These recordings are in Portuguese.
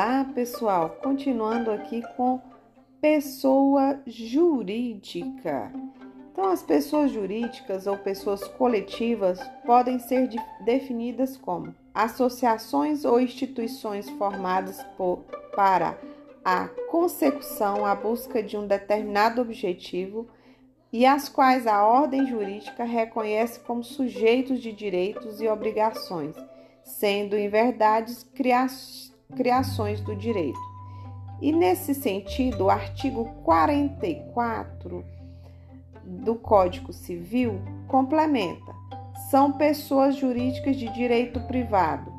Olá, pessoal! Continuando aqui com pessoa jurídica. Então, as pessoas jurídicas ou pessoas coletivas podem ser definidas como associações ou instituições formadas para a consecução, a busca de um determinado objetivo e as quais a ordem jurídica reconhece como sujeitos de direitos e obrigações, sendo, em verdade, criações do direito. E, nesse sentido, o artigo 44 do Código Civil complementa: são pessoas jurídicas de direito privado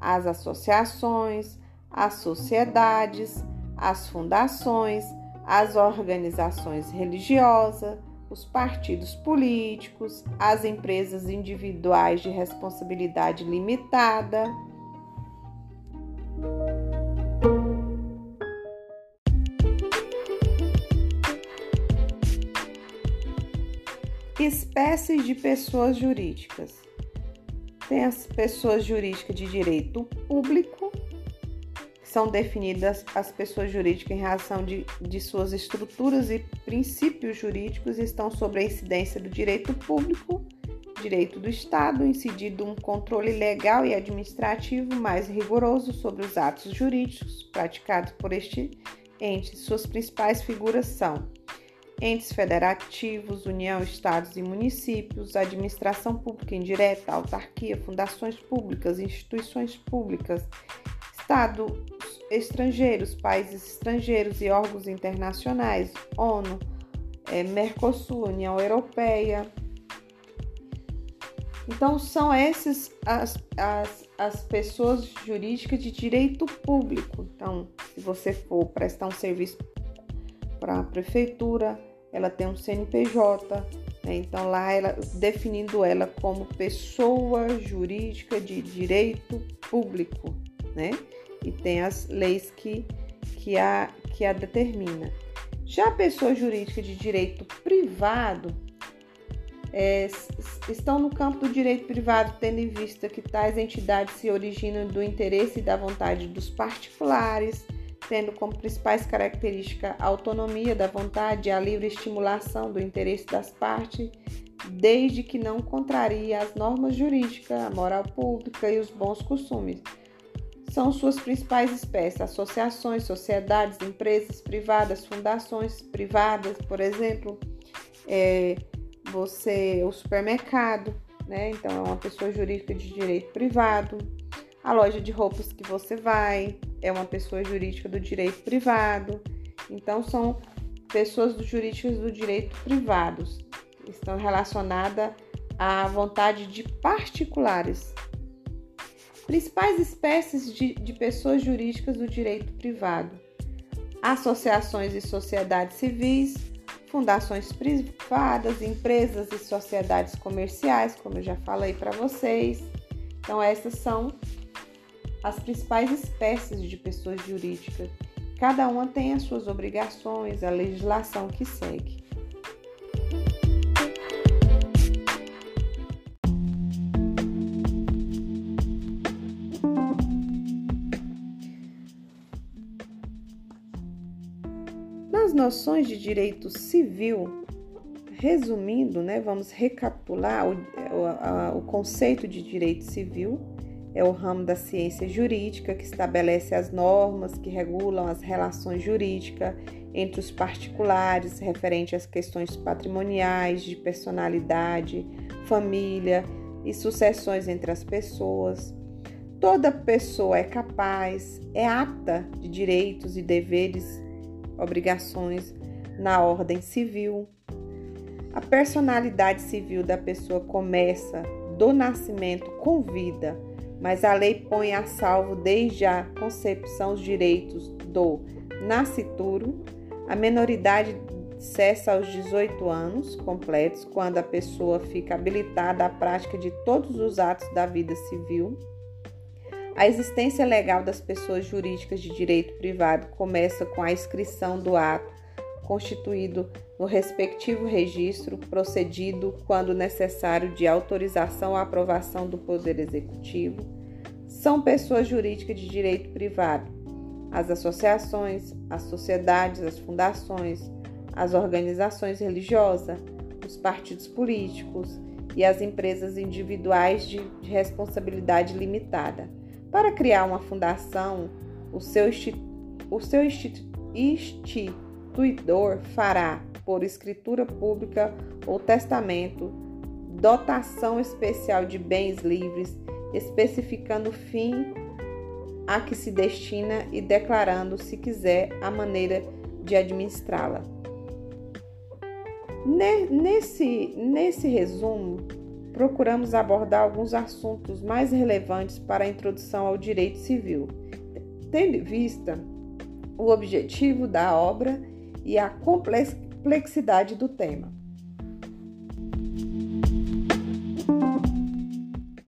as associações, as sociedades, as fundações, as organizações religiosas, os partidos políticos, as empresas individuais de responsabilidade limitada. Espécies de pessoas jurídicas. Tem as pessoas jurídicas de direito público, que são definidas as pessoas jurídicas em razão de suas estruturas e princípios jurídicos, estão sob a incidência do direito público, direito do Estado, incidindo um controle legal e administrativo mais rigoroso sobre os atos jurídicos praticados por este ente. Suas principais figuras são entes federativos, União, Estados e Municípios, administração pública indireta, autarquia, fundações públicas, instituições públicas, Estados estrangeiros, países estrangeiros e órgãos internacionais, ONU, Mercosul, União Europeia. Então, são essas as pessoas jurídicas de direito público. Então, se você for prestar um serviço para a prefeitura, ela tem um CNPJ, né? Então lá ela definindo ela como pessoa jurídica de direito público, né? E tem as leis que a determina. Já a pessoa jurídica de direito privado estão no campo do direito privado, tendo em vista que tais entidades se originam do interesse e da vontade dos particulares, tendo como principais características a autonomia da vontade e a livre estimulação do interesse das partes, desde que não contrarie as normas jurídicas, a moral pública e os bons costumes. São suas principais espécies: associações, sociedades, empresas privadas, fundações privadas, por exemplo, o supermercado, né? Então é uma pessoa jurídica de direito privado. A loja de roupas que você vai é uma pessoa jurídica do direito privado. Então, são pessoas jurídicas do direito privado. Estão relacionadas à vontade de particulares. Principais espécies de pessoas jurídicas do direito privado: associações e sociedades civis, fundações privadas, empresas e sociedades comerciais, como eu já falei para vocês. Então, essas são as principais espécies de pessoas jurídicas. Cada uma tem as suas obrigações, a legislação que segue. Nas noções de direito civil, resumindo, né, vamos recapitular o conceito de direito civil. É o ramo da ciência jurídica que estabelece as normas que regulam as relações jurídicas entre os particulares, referente às questões patrimoniais, de personalidade, família e sucessões entre as pessoas. Toda pessoa é capaz, é apta de direitos e deveres, obrigações na ordem civil. A personalidade civil da pessoa começa do nascimento com vida, mas a lei põe a salvo desde a concepção os direitos do nascituro. A menoridade cessa aos 18 anos completos, quando a pessoa fica habilitada à prática de todos os atos da vida civil. A existência legal das pessoas jurídicas de direito privado começa com a inscrição do ato constituído no respectivo registro, procedido, quando necessário, de autorização ou aprovação do Poder Executivo. São pessoas jurídicas de direito privado as associações, as sociedades, as fundações, as organizações religiosas, os partidos políticos e as empresas individuais de responsabilidade limitada, para criar uma fundação, o seu instituidor fará, por escritura pública ou testamento, dotação especial de bens livres, especificando o fim a que se destina e declarando, se quiser, a maneira de administrá-la. Nesse resumo, procuramos abordar alguns assuntos mais relevantes para a introdução ao direito civil, tendo em vista o objetivo da obra e a complexidade do tema.